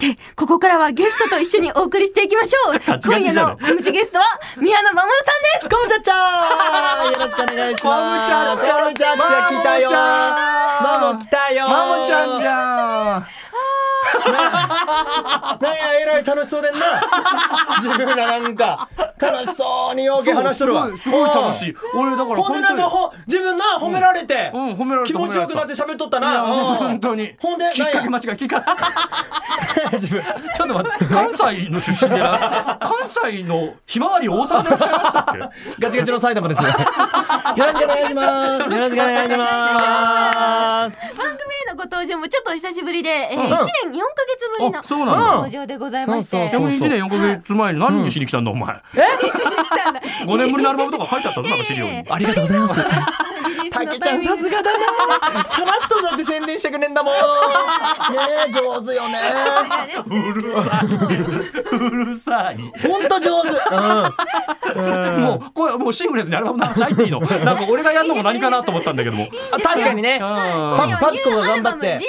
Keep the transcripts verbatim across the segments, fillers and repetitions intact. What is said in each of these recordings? てここからはゲストと一緒にお送りしていきましょう今夜のコムチゲストは宮野真守さんです。コムチャッチャーよろしくお願いします。コムチャッチャー来たよマモ来たよマモちゃんじゃんなんやえらい楽しそうでんな自分がなんか楽しそうにようけ話しとるわ。すごい楽しい俺だからほんでなんかほ自分な褒められて、うんうん、褒められ気持ちよくなって喋っとったな、うん、本当にほんできっかけ間違いきっかけ自分ちょっと待って関西の出身で関西のひまわり大阪でおっしゃいましたっけガチガチの埼玉ですよろしくお願いしますよろしくお願いします。番組へのご登場もちょっとお久しぶりで、えーうん、いちねんよんかげつぶりのご登場でございまして、いちねんよんかげつまえに何にしに来たんだお前、うん、えごねんぶりのアルバムとか書いてあったのなんか資料に、えー、ありがとうございますたけちゃんさすがだなさらっとだって宣伝してくれんだもんねえ上手よねうるさいうるさいほんと上手、うんうん、もうこれもうシームレスにアルバムの話入っていいのなんか俺がやるのも何かなと思ったんだけどもいい確かにね、うん、パッパッコが頑張って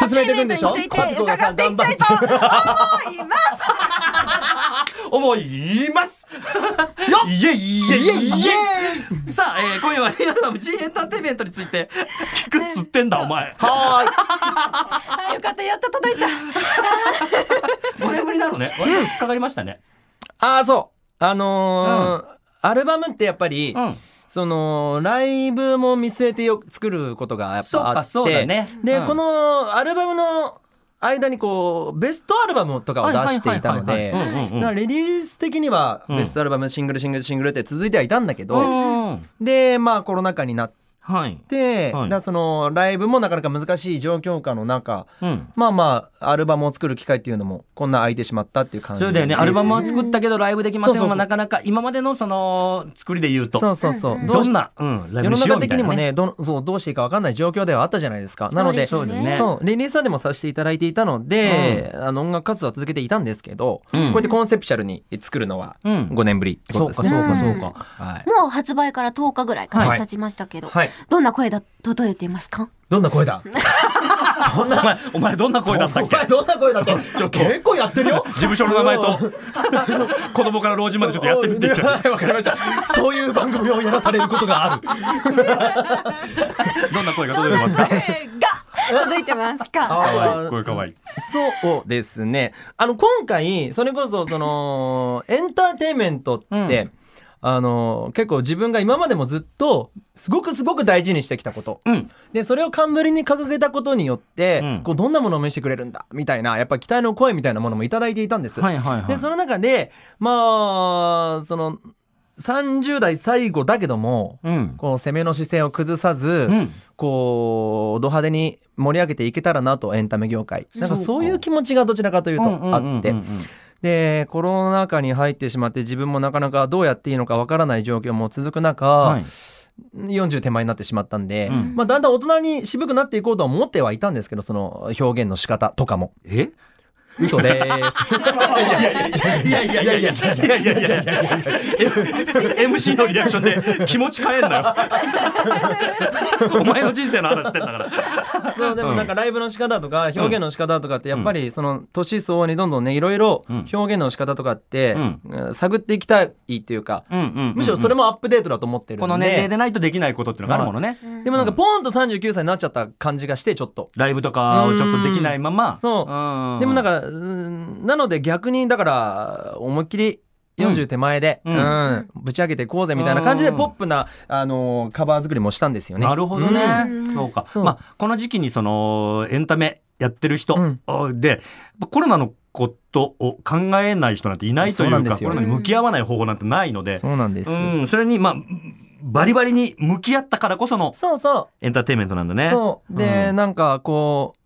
進めていくんでしょ。パッコがさ頑張って思います思いますよっイエイイエイイエイさあ、えー、今夜はリアルな G エンターテイメントについて聞くっつってんだお前はーいよかったやった届いたごねんぶりなのねかかりましたね。ああそうあのーうん、アルバムってやっぱり、うんそのライブも見据えてよ作ることがやっぱあってそうだね、で、うん、このアルバムの間にこうベストアルバムとかを出していたのでレリース的にはベストアルバム、うん、シングルシングルシングルって続いてはいたんだけど、うん、でまあコロナ禍になって、はいはい、だそのライブもなかなか難しい状況下の中、うん、まあまあアルバムを作る機会っていうのもこんな空いてしまったっていう感じでそうだよね。アルバムは作ったけどライブできませんがなかなか今までのその作りで言うとそうそうそうどんな、うん、ライブしようみたいなね世の中的にもね ど, そうどうしていいか分かんない状況ではあったじゃないですか。なのでそうですね、そうリリースでもさせていただいていたので、うん、あの音楽活動は続けていたんですけど、うん、こうやってコンセプシャルに作るのはごねんぶりってことですね、うん、そうかそうかそうか、はい、もう発売からとおかぐらいから経ちましたけど、はいはいどんな声だ届いていますか。どんな声だそんなお前お前どんな声だったっけ。どんな声だったちょっと結構やってるよ事務所の名前と子供から老人までちょっとやってみてわかりましたそういう番組をやらされることがあるどんな声が届いてますか届いてますか。可愛い、これ可愛い。そうですねあの今回それこそそのエンターテインメントって、うんあの結構自分が今までもずっとすごくすごく大事にしてきたこと、うん、でそれを冠に掲げたことによって、うん、こうどんなものを見せてくれるんだみたいなやっぱ期待の声みたいなものもいただいていたんです、はいはいはい、でその中でまあそのさんじゅう代最後だけども、うん、こう攻めの姿勢を崩さず、うん、こうド派手に盛り上げていけたらなとエンタメ業界なんかそういう気持ちがどちらかというとあってでコロナ禍に入ってしまって自分もなかなかどうやっていいのかわからない状況も続く中、はい、よんじゅう手前になってしまったんで、うんまあ、だんだん大人に渋くなっていこうとは思ってはいたんですけどその表現の仕方とかもえ嘘ですいやいやいやいやいやいやいやいやいや エムシー のリアクションで気持ち変えんなよお前の人生の話してんだからそうでもなんかライブの仕方とか表現の仕方とかってやっぱりその年相応にどんどんねいろいろ表現の仕方とかって探っていきたいっていうかむしろそれもアップデートだと思ってるんでこの年齢でないとできないことっていうのがあるものね、まあ、でもなんかポーンとさんじゅうきゅうさいになっちゃった感じがしてちょっとライブとかをちょっとできないままそうでもなんかなので逆にだから思いっきりよんじゅう手前で、うんうん、ぶち上げていこうぜみたいな感じでポップな、あのー、カバー作りもしたんですよね。なるほどね、うん、そうかそう、まあ、この時期にそのエンタメやってる人、うん、でコロナのことを考えない人なんていないというかコロナに向き合わない方法なんてないので、そうなんです、うん、それにまあバリバリに向き合ったからこそのそうそうエンターテインメントなんだね。そうで、うん、なんかこう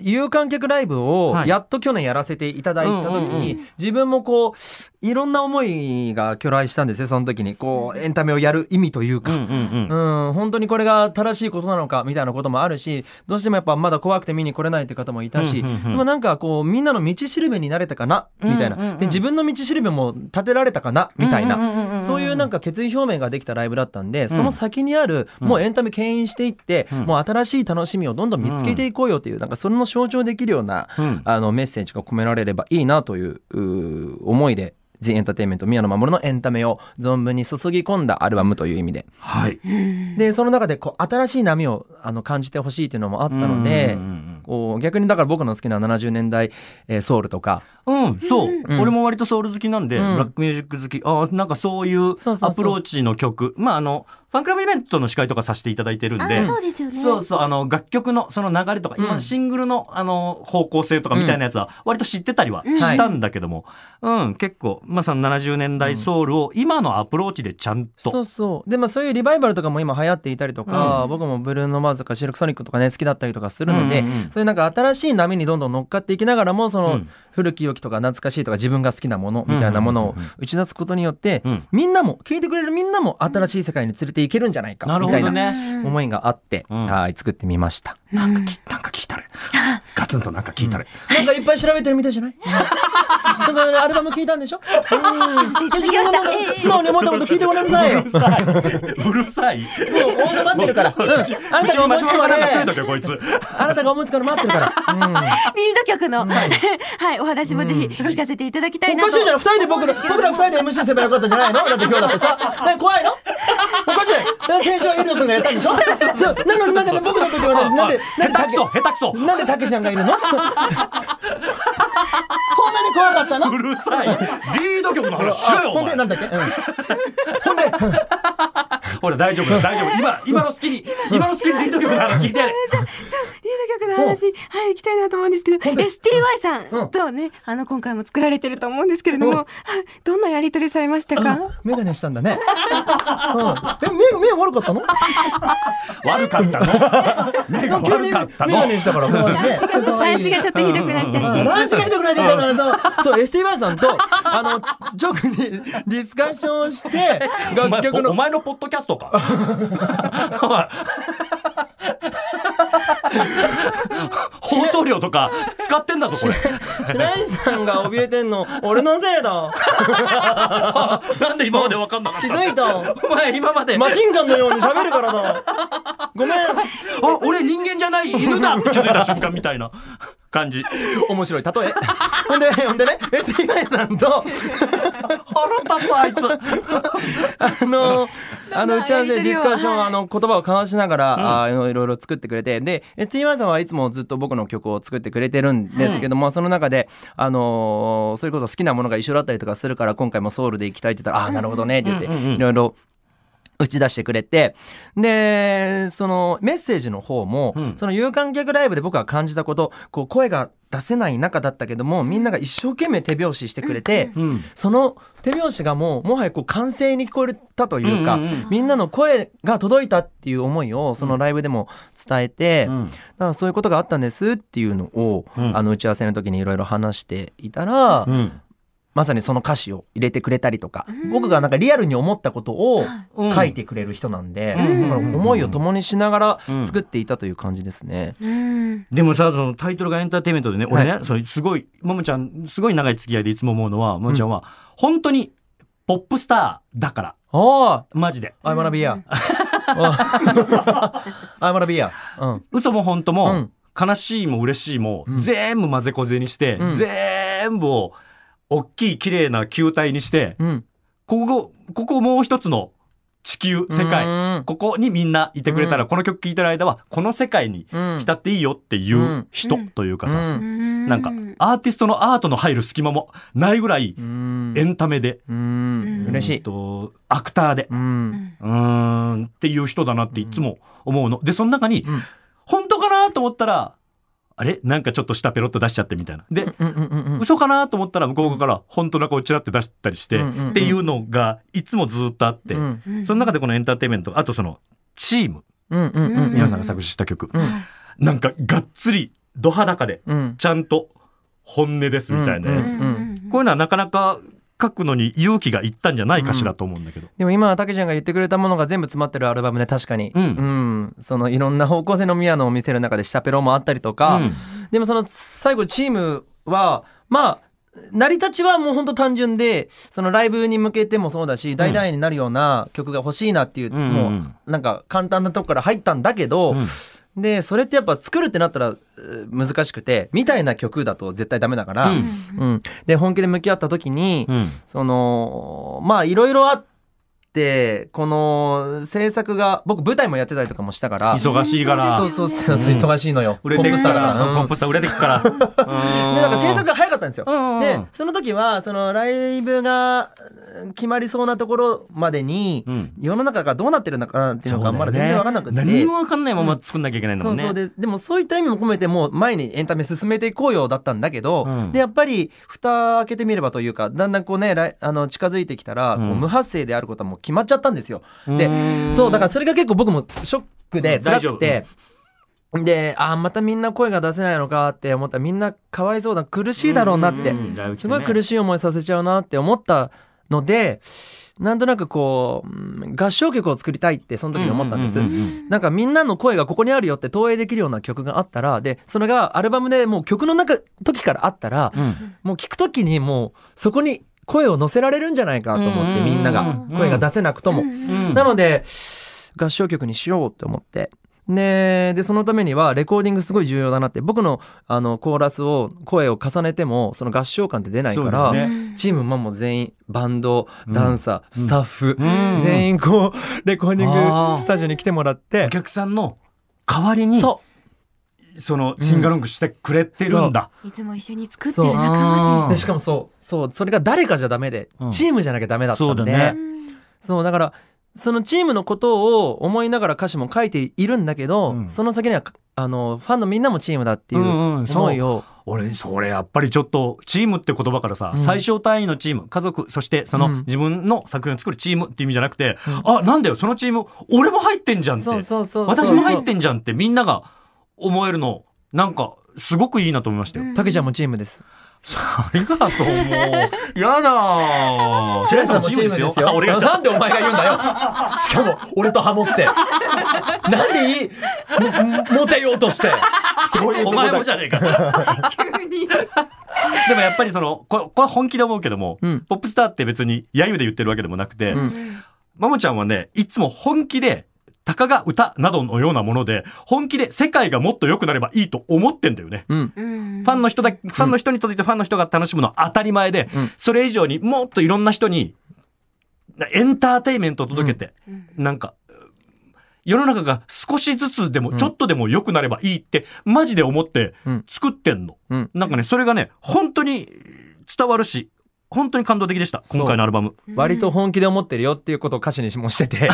有観客ライブをやっと去年やらせていただいた時に自分もこういろんな思いが去来したんですよ、その時に。こうエンタメをやる意味というか、うんうんうん、うん、本当にこれが正しいことなのかみたいなこともあるし、どうしてもやっぱまだ怖くて見に来れないって方もいたし、うんうんうん、でもなんかこうみんなの道しるべになれたかなみたいな、うんうんうん、で自分の道しるべも立てられたかなみたいな、うんうんうんうん、そういうなんか決意表明ができたライブだったんで、その先にあるもうエンタメ牽引していって、うん、もう新しい楽しみをどんどん見つけていこうよっていう、なんかそれの象徴できるような、うん、あのメッセージが込められればいいなという、う思いでThe Entertainment、 宮野真守のエンタメを存分に注ぎ込んだアルバムという意味で、はい、でその中でこう新しい波をあの感じてほしいというのもあったので、うんうんうん、こう逆にだから僕の好きなななじゅうねんだい、えー、ソウルとか、うん、そう、うん、俺も割とソウル好きなんで、うん、ブラックミュージック好き、あなんかそういうアプローチの曲、そうそうそう、まああのファンクラブイベントの司会とかさせていただいてるんで、あそうですよね、そうそう、あの楽曲のその流れとか、うん、今シングルのあの方向性とかみたいなやつは割と知ってたりはしたんだけども、うん、うん、結構まあそのななじゅうねんだいソウルを今のアプローチでちゃんと、うん、そうそうで、まあそういうリバイバルとかも今流行っていたりとか、うん、僕もブルーノマーズとかシルクソニックとかね好きだったりとかするので、うんうんうん、そういうなんか新しい波にどんどん乗っかっていきながらも、その古き良きとか懐かしいとか自分が好きなものみたいなものを打ち出すことによって、うんうんうんうん、みんなも聞いてくれるみんなも新しい世界に連れていけるんじゃないかみたいな思いがあって、うん、はい作ってみました。なんか聞いたるガツンとなんか聞いたる、うん、なんかいっぱい調べてるみたいじゃないなんか、ね、アルバム聞いたんでしょ素直に思ったこと聞いてもらえるさいよ。うるさい、うるさい、もう大勢待ってるから、うん、あなたが思いつくまであなたが思いつくの待ってるから、うん、リード曲の、うん、はいお話もぜひ聞かせていただきたいなと。おかしいじゃないふたりで僕ら僕らふたりで エムシー すればよかったんじゃないの。だって今日だってさ怖いのおかしい、先週はイルノ君がやったんでしょなのになんで僕の時はなんで下手くそ下手くそなんでタケちゃんがいるのそんなに怖かったの。うるさいリード曲の話しろよお前。ほんでなんだっけ、うん、ほんでほら大丈夫大丈夫、今今の好きに今の好きにリード曲の話聞いてやれリード曲の話、はい、行きたいなと思うんですけど、 エスティーワイ さんとね、あの今回も作られてると思うんですけれども、どんなやり取りされましたか。メガネしたんだねうん、え 目, 目悪かったの悪かったの目が悪かったのメガネしたから話がちょっとひどくなっちゃって話がひどくなっちゃったからそう エスティーワイ さんとあの直にディスカッションをして楽曲のお 前, お前のポッドキャストか放送料とか使ってんだぞこれ。白石さんが怯えてんの俺のせいだなんで今まで分かんなかった気づいたお前今までマシンガンのように喋るからだごめんあ俺人間じゃない犬だって気づいた瞬間みたいな感じ面白い例えほんで、ほんでね エスティーワイ さんと腹立つあいつあのあの打ち合わせディスカッション、はい、あの言葉を交わしながら、うん、あいろいろ作ってくれてで エスティーワイ さんはいつもずっと僕の曲を作ってくれてるんですけども、はい、その中であのそういうこと好きなものが一緒だったりとかするから今回もソウルで行きたいって言ったら、うん、あなるほどねって言って、うんうんうん、いろいろ打ち出してくれてでそのメッセージの方も、うん、その有観客ライブで僕が感じたことこう声が出せない中だったけどもみんなが一生懸命手拍子してくれて、うん、その手拍子がもうもはやこう歓声に聞こえたというか、うんうんうん、みんなの声が届いたっていう思いをそのライブでも伝えて、うん、だからそういうことがあったんですっていうのを、うん、あの打ち合わせの時にいろいろ話していたら、うんまさにその歌詞を入れてくれたりとか、うん、僕がなんかリアルに思ったことを書いてくれる人なんで、うん、だから思いを共にしながら作っていたという感じですね、うんうん、でもさそのタイトルがエンターテインメントでね、はい、俺ねそれすごいももちゃんすごい長い付き合いでいつも思うのはももちゃんは本当にポップスターだから、うん、マジで I wanna be here I wanna be here、うん、嘘も本当も、うん、悲しいも嬉しいも、うん、全部混ぜこぜにして、うん、全部を大きい綺麗な球体にして、うん、ここここもう一つの地球世界ここにみんないてくれたら、うん、この曲聴いてる間はこの世界に浸っていいよっていう人というかさ、うんうん、なんかアーティストのアートの入る隙間もないぐらいエンタメで、うん、嬉しいとアクターで、うん、うーんっていう人だなっていつも思うのでその中に、うん、本当かなと思ったらあれなんかちょっと下ペロッと出しちゃってみたいなで、うんうんうんうん、嘘かなと思ったら向こうから本当の顔チラッて出したりして、うんうんうん、っていうのがいつもずっとあって、うんうん、その中でこのエンターテインメントあとそのチーム、うんうんうん、皆さんが作詞した曲、うん、なんかがっつりド裸でちゃんと本音ですみたいなやつ、うんうんうん、こういうのはなかなか書くのに勇気がいったんじゃないかしらと思うんだけど、うん、でも今たけちゃんが言ってくれたものが全部詰まってるアルバムで、確かに、うんうん、そのいろんな方向性のミアのお店の中で下ペロもあったりとか、うん、でもその最後チームはまあ成り立ちはもう本当単純で、そのライブに向けてもそうだし、大団円になるような曲が欲しいなっていう、うん、もうなんか簡単なとこから入ったんだけど、うん、でそれってやっぱ作るってなったら難しくてみたいな曲だと絶対ダメだから、うんうん、で本気で向き合った時に、うん、そのまあいろいろあって、でこの制作が僕舞台もやってたりとかもしたから、忙しいから、そうそうそう、うん、忙しいのよ、ポップスターから、うん、ポップスター売れてくからでなんか制作が早かったんですよ。でその時はそのライブが決まりそうなところまでに、うん、世の中がどうなってるのかなっていうのがまだ全然分かんなくて、ね、何も分かんないまま作んなきゃいけないんだもんね、うん、そうそう で, でもそういった意味も込めてもう前にエンタメ進めていこうよだったんだけど、うん、でやっぱり蓋開けてみればというか、だんだんこうね、あの近づいてきたら、うん、こう無発声であることはもう決まっちゃったんですよ。で、そうだからそれが結構僕もショックで辛くて、うん、で、あまたみんな声が出せないのかって思った。みんなかわいそうだ、苦しいだろうなって、うんうんうん、すごい苦しい思いさせちゃうなって思ったので、なんとなくこう合唱曲を作りたいってその時に思ったんです。なんかみんなの声がここにあるよって投影できるような曲があったら、でそれがアルバムでもう曲の中時からあったら、うん、もう聴く時にもうそこに声を乗せられるんじゃないかと思って、みんなが声が出せなくとも、なので合唱曲にしようと思って、ででそのためにはレコーディングすごい重要だなって、僕 の, あのコーラスを声を重ねてもその合唱感って出ないから、ね、チームマンも全員バンド、ダンサー、スタッフ、うん、全員こうレコーディングスタジオに来てもらって、お客さんの代わりにそうそのシンガロングしてくれてるんだ、うん、いつも一緒に作ってる仲間 で, でしかもそうそう、それが誰かじゃダメで、うん、チームじゃなきゃダメだったんで、そう だ,、ね、そうだからそのチームのことを思いながら歌詞も書いているんだけど、うん、その先にはあのファンのみんなもチームだっていう思いを、うんうん、俺それやっぱりちょっとチームって言葉からさ、うん、最小単位のチーム、家族、そしてその、うん、自分の作品を作るチームっていう意味じゃなくて、うん、あなんだよそのチーム俺も入ってんじゃんって、そうそうそうそう、私も入ってんじゃんってみんなが思えるのなんかすごくいいなと思いましたよ。たけちゃんもチームです。ありがとう、もうやだ白井さんもチームです よ, ですよ俺がなんでお前が言うんだよしかも俺とハモってなんでいいモテようとしてそういうとこだお前もじゃねえか急にでもやっぱりそのこれは本気で思うけども、うん、ポップスターって別に揶揄で言ってるわけでもなくて、うん、マモちゃんはねいつも本気でたかが歌などのようなもので本気で世界がもっと良くなればいいと思ってんだよね、うん、ファンの人だ、ファンの人にとってファンの人が楽しむのは当たり前で、うん、それ以上にもっといろんな人にエンターテインメントを届けて、うん、なんか世の中が少しずつでもちょっとでも良くなればいいってマジで思って作ってんの、うんうん、なんかねそれがね本当に伝わるし本当に感動的でした今回のアルバム。割と本気で思ってるよっていうことを歌詞にもしてて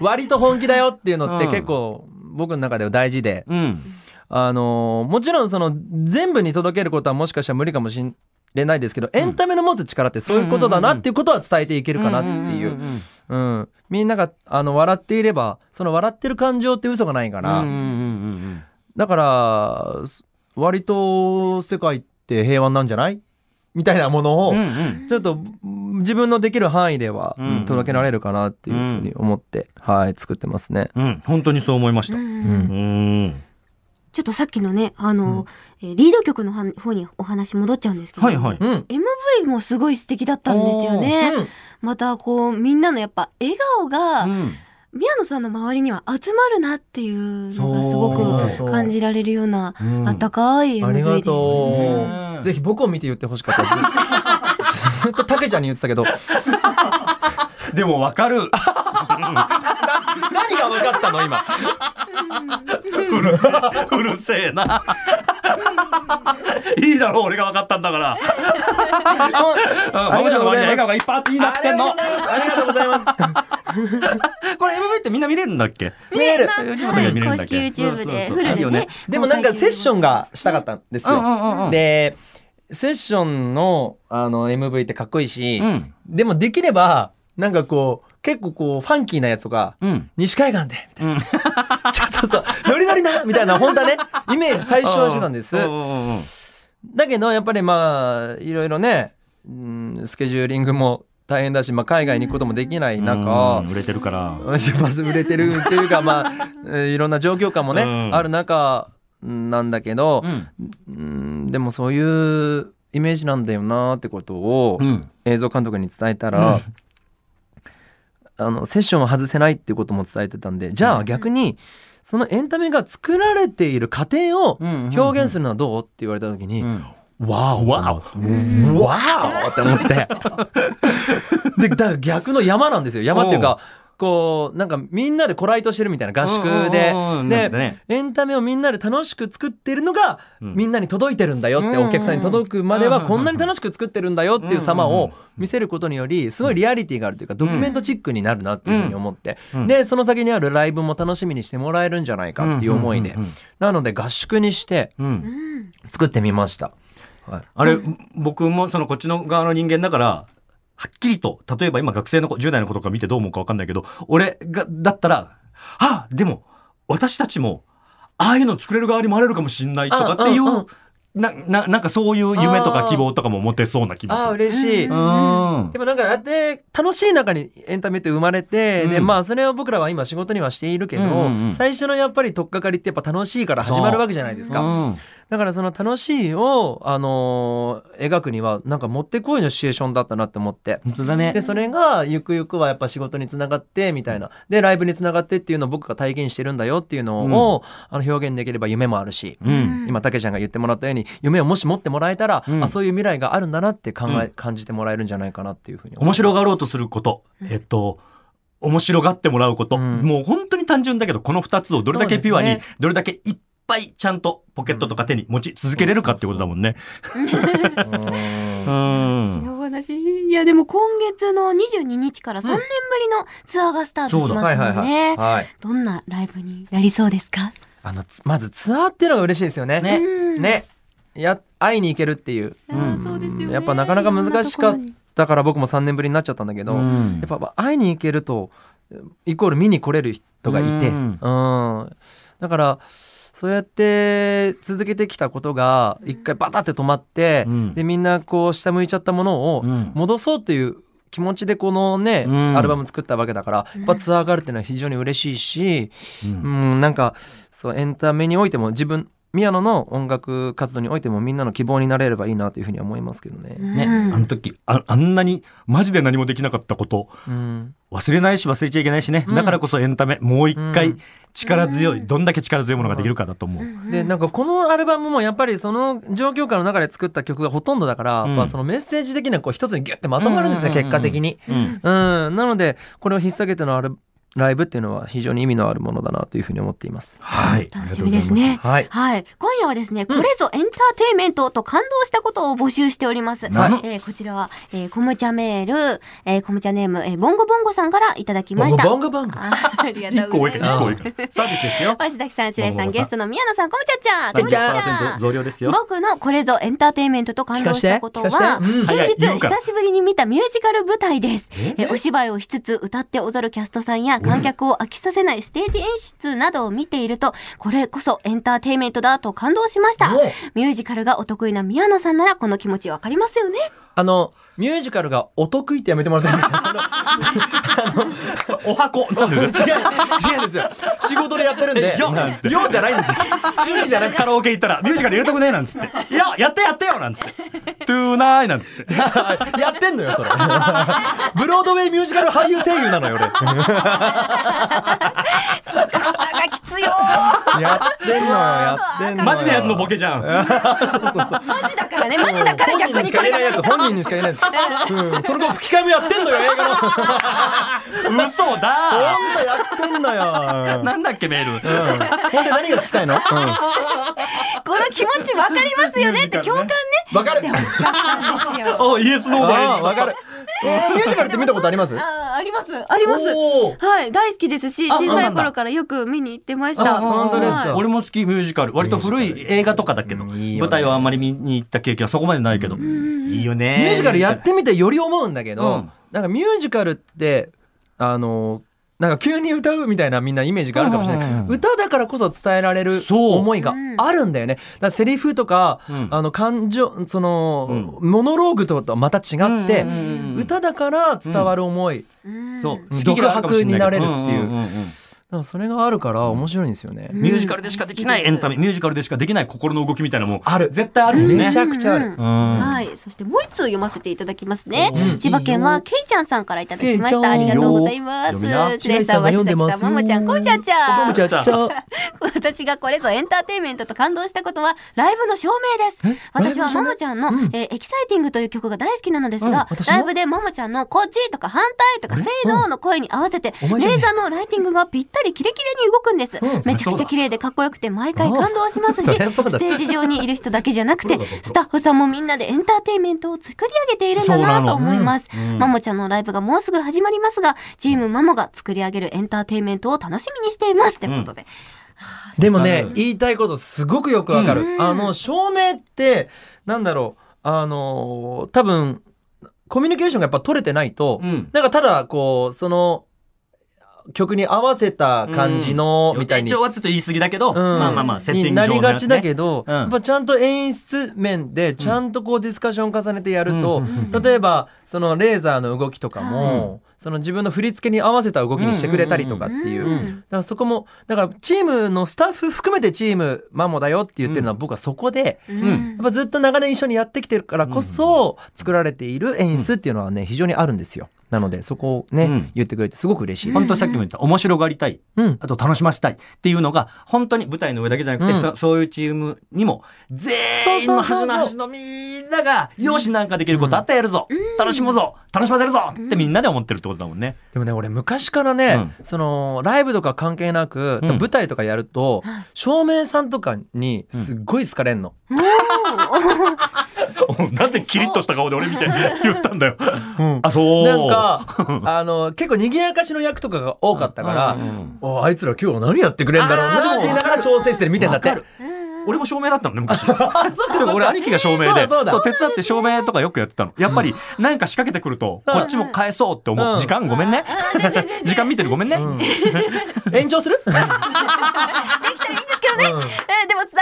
割と本気だよっていうのって結構僕の中では大事で、うん、あのもちろんその全部に届けることはもしかしたら無理かもしれないですけど、うん、エンタメの持つ力ってそういうことだなっていうことは伝えていけるかなっていう、うん、みんながあの笑っていればその笑ってる感情って嘘がないから、うんうんうんうん、だから割と世界って平和なんじゃないみたいなものをちょっと自分のできる範囲では届けられるかなっていうふうに思って、うんうん、はい作ってますね、うん、本当にそう思いました、うんうん、ちょっとさっきのねあの、うん、リード曲の方にお話戻っちゃうんですけど、はいはい、エムブイ もすごい素敵だったんですよね、うん、またこうみんなのやっぱ笑顔が、うん宮野さんの周りには集まるなっていうのがすごく感じられるようなあったかい エムブイ で、うん、ありがとう、うん、ぜひ僕を見て言ってほしかったずっとたけちゃんに言ってたけどでもわかる何がわかったの今うるせえうるせえないいだろう俺がわかったんだからマモちゃんの周りに笑顔がいっぱいあっていいなってんのありがとうございますこれ エムブイ ってみんな見れるんだっけ？見れる。はい、公式 YouTube でフルでね。でもなんかセッションがしたかったんですよ。うんうんうん、でセッション の, あの エムブイ ってかっこいいし、うん、でもできればなんかこう結構こうファンキーなやつとか、うん、西海岸でみたいな、うん、ちょっとそうノリノリなみたいな本当ねイメージ最初はしてたんです。だけどやっぱりまあいろいろね。うん、スケジューリングも大変だし、まあ、海外に行くこともできない中、売れてるからまず売れてるっていうか、まあ、いろんな状況下もね、うん、ある中なんだけど、うんうん、でもそういうイメージなんだよなってことを映像監督に伝えたら、うん、あのセッションは外せないってことも伝えてたんで、じゃあ逆にそのエンタメが作られている過程を表現するのはどうって言われた時に、うんうんうん、ワオワオワオって思って、でだから逆の山なんですよ。山っていうか、こうなんかみんなでコライトしてるみたいな合宿で、で、ね、エンタメをみんなで楽しく作ってるのが、うん、みんなに届いてるんだよって、お客さんに届くまではこんなに楽しく作ってるんだよっていう様を見せることにより、すごいリアリティがあるというか、ドキュメントチックになるなっていうふうに思って、うん、でその先にあるライブも楽しみにしてもらえるんじゃないかっていう思いで、うんうんうんうん、なので合宿にして作ってみました。はい、あれ、うん、僕もそのこっちの側の人間だから、はっきりと、例えば今学生の子じゅう代の子とか見てどう思うか分かんないけど、俺がだったら、あでも私たちもああいうの作れる側にもなれるかもしんないとかっていう、なななんかそういう夢とか希望とかも持てそうな気もする。ああ嬉しい。うん、でもなんかで楽しい中にエンタメって生まれて、うん、でまあそれを僕らは今仕事にはしているけど、うんうん、最初のやっぱり取っかかりってやっぱ楽しいから始まるわけじゃないですか。うん、だからその楽しいを、あのー、描くにはなんかもってこいのシチュエーションだったなって思って。本当だね。でそれがゆくゆくはやっぱ仕事につながってみたいな、でライブにつながってっていうのを僕が体現してるんだよっていうのを、うん、あの表現できれば夢もあるし、うん、今たけちゃんが言ってもらったように。夢をもし持ってもらえたら、うん、あそういう未来があるんだなって考え、うん、感じてもらえるんじゃないかなっていうふうに。面白がろうとすること、えっと、面白がってもらうこと、うん、もう本当に単純だけど、このふたつをどれだけピュアに、ね、どれだけいっぱいちゃんとポケットとか手に持ち続けれるかってことだもんね。素敵なお話。いやでも今月のにじゅうににちからさんねんぶりのツアーがスタートしますもんね。どんなライブになりそうですか？あのまずツアーっていうのが嬉しいですよね。ね。うんねや会いに行けるっていう、うんそうですよね、やっぱなかなか難しかったから僕もさんねんぶりになっちゃったんだけど、うん、やっぱ会いに行けるとイコール見に来れる人がいて、うんうん、だからそうやって続けてきたことが一回バタって止まって、うん、でみんなこう下向いちゃったものを戻そうっていう気持ちでこのね、うん、アルバム作ったわけだから、やっぱツアーがあるっていうのは非常に嬉しいし、うんうん、なんかそうエンタメにおいても自分宮野の音楽活動においてもみんなの希望になれればいいなというふうに思いますけどね。ね、あの時 あ, あんなにマジで何もできなかったこと、うん、忘れないし忘れちゃいけないしね、うん、だからこそエンタメもう一回力強い、うん、どんだけ力強いものができるかだと思う、うん、でなんかこのアルバムもやっぱりその状況下の中で作った曲がほとんどだから、うん、やっぱそのメッセージ的なこう一つにギュッてまとまるんですね、うんうんうんうん、結果的に、うんうんうん、なのでこれを引っ提げてのアルバムライブっていうのは非常に意味のあるものだなというふうに思っています。はい、楽しみですね。はい、はい、今夜はですね、これぞエンターテインメントと感動したことを募集しております。はい、えー、こちらは、えー、コムチャメール、えー、コムチャネーム、えー、ボンゴボンゴさんからいただきました。ボンゴボンゴ。ありがとうございます。いっこ多いから、いっこ多いから。サービスですよ。鷲崎さん、白井さん、ゲストの宮野さん、コムチャちゃん。コムチャちゃん。増量ですよ。僕のこれぞエンターテインメントと感動したことは、うん、先日久しぶりに見たミュージカル舞台です。えー、お芝居をしつつ歌って踊るキャストさんや観客を飽きさせないステージ演出などを見ていると、これこそエンターテインメントだと感動しました。ミュージカルがお得意な宮野さんならこの気持ちわかりますよね。あのミュージカルがお得意ってやめてもらっていいですか？お箱なんで違う違うんですよ。仕事でやってるんでよなんてよじゃないんですよ。趣味じゃなくカラオケ行ったらミュージカル入れとくねなんつっていややってやってよなんつってトゥーナイなんつってやってんのよそれブロードウェイミュージカル俳優声優なのよ俺肩がきつよやってんのよやってんのよマジなやつのボケじゃんそうそうそうマジだからねマジだから逆にこれがやつ本人にしか言えないうん、それも吹き替えもやってんのよ映画の嘘だほんとやってんのよなんだっけメール、うん、ほんで何が聞きたいの、うん、この気持ちわかりますよねって共感ねわかるおイエスノーバーわかるミュージカルって見たことあります？あ、ありますあります、はい、大好きですし小さい頃からよく見に行ってました。本当ですか？俺も好きミュージカル。割と古い映画とかだけど、うんいいね、舞台はあんまり見に行った経験はそこまでないけど、うん、いいよね。ミュージカルやってみてより思うんだけど、うん、なんかミュージカルってあのなんか急に歌うみたいなみんなイメージがあるかもしれない、うんうんうん、歌だからこそ伝えられる思いがあるんだよね。だからセリフとか、うん、あの感情その、うん、モノローグとはまた違って、うんうんうん、歌だから伝わる思い、うん、独白になれるっていう、うんうんうんうん、だからそれがあるから面白いんですよね、うん、ミュージカルでしかできないエンタメ、ミュージカルでしかできない心の動きみたいなのもある、絶対あるよね、めちゃくちゃある、うんうん、はい。そしてもう一通読ませていただきますね。千葉県はけいちゃんさんからいただきました。ありがとうございます。知念さん、鷲崎さん、ももちゃん、こうちゃんちゃん、私がこれぞエンターテインメントと感動したことはライブの照明です。私はももちゃんの、うんえー、エキサイティングという曲が大好きなのですが、うん、ライブでももちゃんのこっちとか反対とか正道の声に合わせて、うん、レーザーのライティングがぴったりキレキレに動くんです、うん、めちゃくちゃ綺麗でかっこよくて毎回感動しますし、ステージ上にいる人だけじゃなくてスタッフさんもみんなでエンターテインメントを作り上げているんだなと思います。マモ、うん、ちゃんのライブがもうすぐ始まりますが、チームマモが作り上げるエンターテインメントを楽しみにしていますということで、うんはあ、でもね、言いたいことすごくよくわかる、うん、あの照明ってなんだろう、あの多分コミュニケーションがやっぱ取れてないと、うん、なんかただこうその曲に合わせた感じのみたいに、うん、予定調はちょっと言い過ぎだけど、うん、まあまあまあセッティングになりがちだけど、うん、やっぱちゃんと演出面でちゃんとこうディスカッション重ねてやると、うん、例えばそのレーザーの動きとかも、うん、その自分の振り付けに合わせた動きにしてくれたりとかっていう、うんうんうん、だからそこもだからチームのスタッフ含めてチームマモだよって言ってるのは僕はそこで、うん、やっぱずっと長年一緒にやってきてるからこそ作られている演出っていうのはね非常にあるんですよ。なのでそこをね、うん、言ってくれてすごく嬉しい。本当さっきも言った面白がりたい、うん、あと楽しませたいっていうのが本当に舞台の上だけじゃなくて、うん、そ, そういうチームにも全員の端の端のみんながよしなんかできることあったらやるぞ、うん、楽しむぞ楽しませるぞってみんなで思ってるってことだもんね。でもね俺昔からね、うん、そのライブとか関係なく、うん、舞台とかやると照明さんとかにすっごい好かれんの、うんなんでキリッとした顔で俺みたいに言ったんだよ、うん、あそうなんかあの結構にぎやかしの役とかが多かったから、うんうん、おあいつら今日は何やってくれるんだろうなって言いながら調整してるみたいになってる。俺も照明だったのね昔俺兄貴が照明でそうそうそう手伝って照明とかよくやってたの。やっぱりなんか仕掛けてくるとこっちも返そうって思う、うん、時間ごめんね時間見てるごめんね、うん、延長するできたらいいんですけどね、うん、でも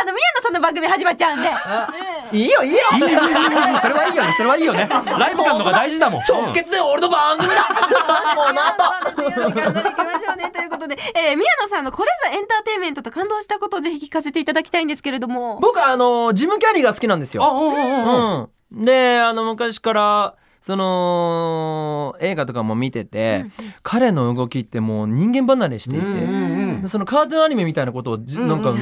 あの宮野さんの番組始まっちゃうんでいいよいいよいいよいいよそれはいいよねそれはいいよねライブ感のが大事だもん。直結で俺の番組だもうなんだということで、えー、宮野さんのこれぞエンターテインメントと感動したことをぜひ聞かせていただきたいんですけれども、僕あのジム・キャリーが好きなんですよ。あ、うんうんうん、であの昔からその映画とかも見てて、うん、彼の動きってもう人間離れしていて、うんうん、そのカートゥーンアニメみたいなことを、うん、なんか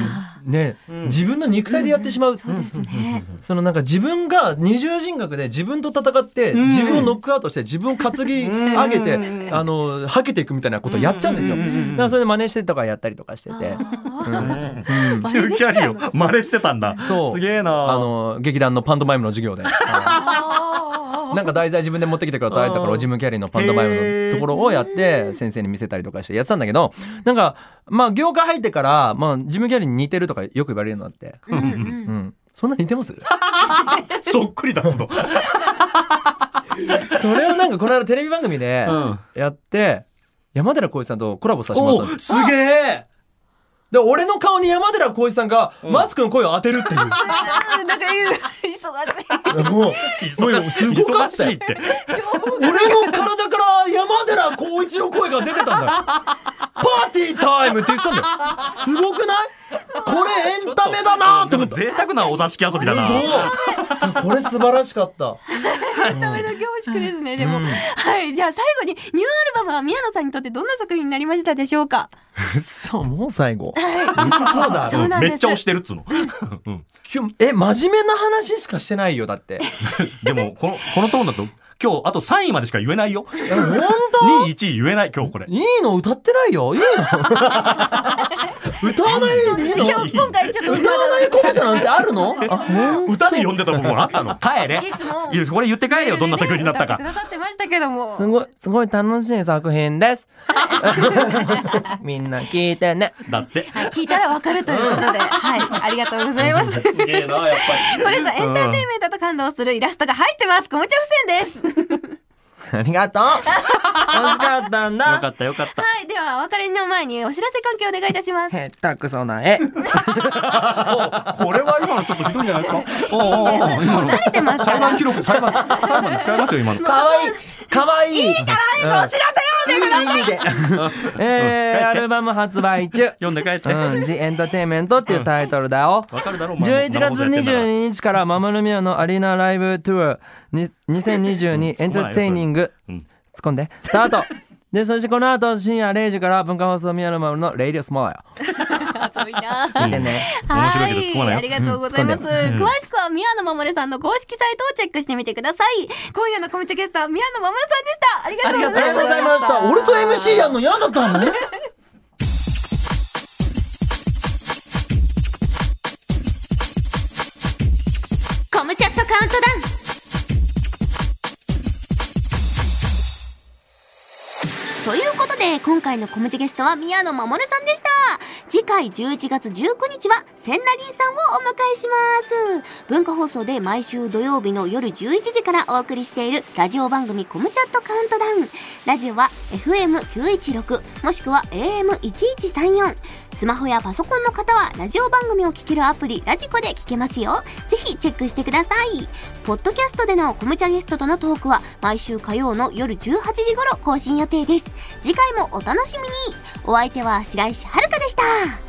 ね、うん、自分の肉体でやってしまう、うん、そうですね、そのなんか自分が二重人格で自分と戦って、うん、自分をノックアウトして自分を担ぎ上げて、うん、あのはけていくみたいなことをやっちゃうんですよ、うんうん、だからそれで真似してとかやったりとかしてて、うん、ジム・キャリーを真似してたんだ。そうすげえな。あの劇団のパントマイムの授業でなんか題材自分で持ってきてくださいだからジム・キャリーのパントマイムのところをやって先生に見せたりとかしてやってたんだけど、なんかまあ業界入ってから、まあ、ジム・キャリーに似てるとかよく言われるようになって、うんうん、そんな似てますそっくりだっつとそれをなんかこの間テレビ番組でやって、うん、山寺宏一さんとコラボさせてもらったんです。おすげえ。で俺の顔に山寺宏一さんがマスクの声を当てるっていう、うん、なんか忙しいもうすごかったよ忙しいって俺の体から山寺宏一の声が出てたんだよパーティータイムって言ってたんだよ。すごくないこれエンタメだなって思った。贅沢なお座敷遊びだな。そうこれ素晴らしかったエンタメだけ欲しくですね、うん、でも、うん、はいじゃあ最後にニューアルバムは宮野さんにとってどんな作品になりましたでしょうか。嘘もう最後嘘だそうなんです。めっちゃ押してるっつのえ真面目な話しかしてないよだってでもこのこのトーンだと今日あとさんいまでしか言えないよ。いや本当にいちい言えない今日これ。いいの歌ってないよいいの歌わないでいいの今日今回ちょっと歌わないコーチなんてあるのあ歌で呼んでた僕もあったの帰れいつもいこれ言って帰れよどんな作品になったか歌ってくださってましたけどもすごいすごい楽しい作品ですみんな聞いてねだって、はい、聞いたらわかるということで、はい、ありがとうございますすげえなやっぱりこれぞエンターテインメントと感動するイラストが入ってます。こもちゃふせんですありがとう楽しかったんだよかったよかった。はいではお別れの前にお知らせ関係お願いいたします。へったくそな絵。これは今のちょっとひどいんじゃないですか。慣れてますから。裁判記録、裁判、裁判に使えますよ今の。可愛い可愛い。いいから早くお知らせよってください。えアルバム発売中。読んで帰って。The Entertainment っていうタイトルだよ。わかるだろう。じゅういちがつにじゅうににちからママルミアのアリーナライブツアーにせんにじゅうにエンターテイニング。突っ込んでスタートで、そしてこの後深夜れいじから文化放送ミヤノマルのレイディオスモアよ。遠いな、うん、面白いけど突っ込まないよ。ありがとうございます、うん、詳しくは宮野まもれさんの公式サイトをチェックしてみてください。今夜のコミュチャゲストは宮野まもれさんでした。ありがとうございました。俺と エムシー やんの嫌だったのね。コムチャットカウントダウン。ということで今回のコムチャゲストは宮野まもるさんでした。次回じゅういちがつじゅうくにちは千奈林さんをお迎えします。文化放送で毎週土曜日の夜じゅういちじからお送りしているラジオ番組コムチャットカウントダウン。ラジオは エフエムきゅういちろく もしくは エーエムいちいちさんよん。 スマホやパソコンの方はラジオ番組を聴けるアプリラジコで聴けますよ。ぜひチェックしてください。ポッドキャストでのコムチャゲストとのトークは毎週火曜の夜じゅうはちじ頃更新予定です。次回もお楽しみに。お相手は白石遥でした。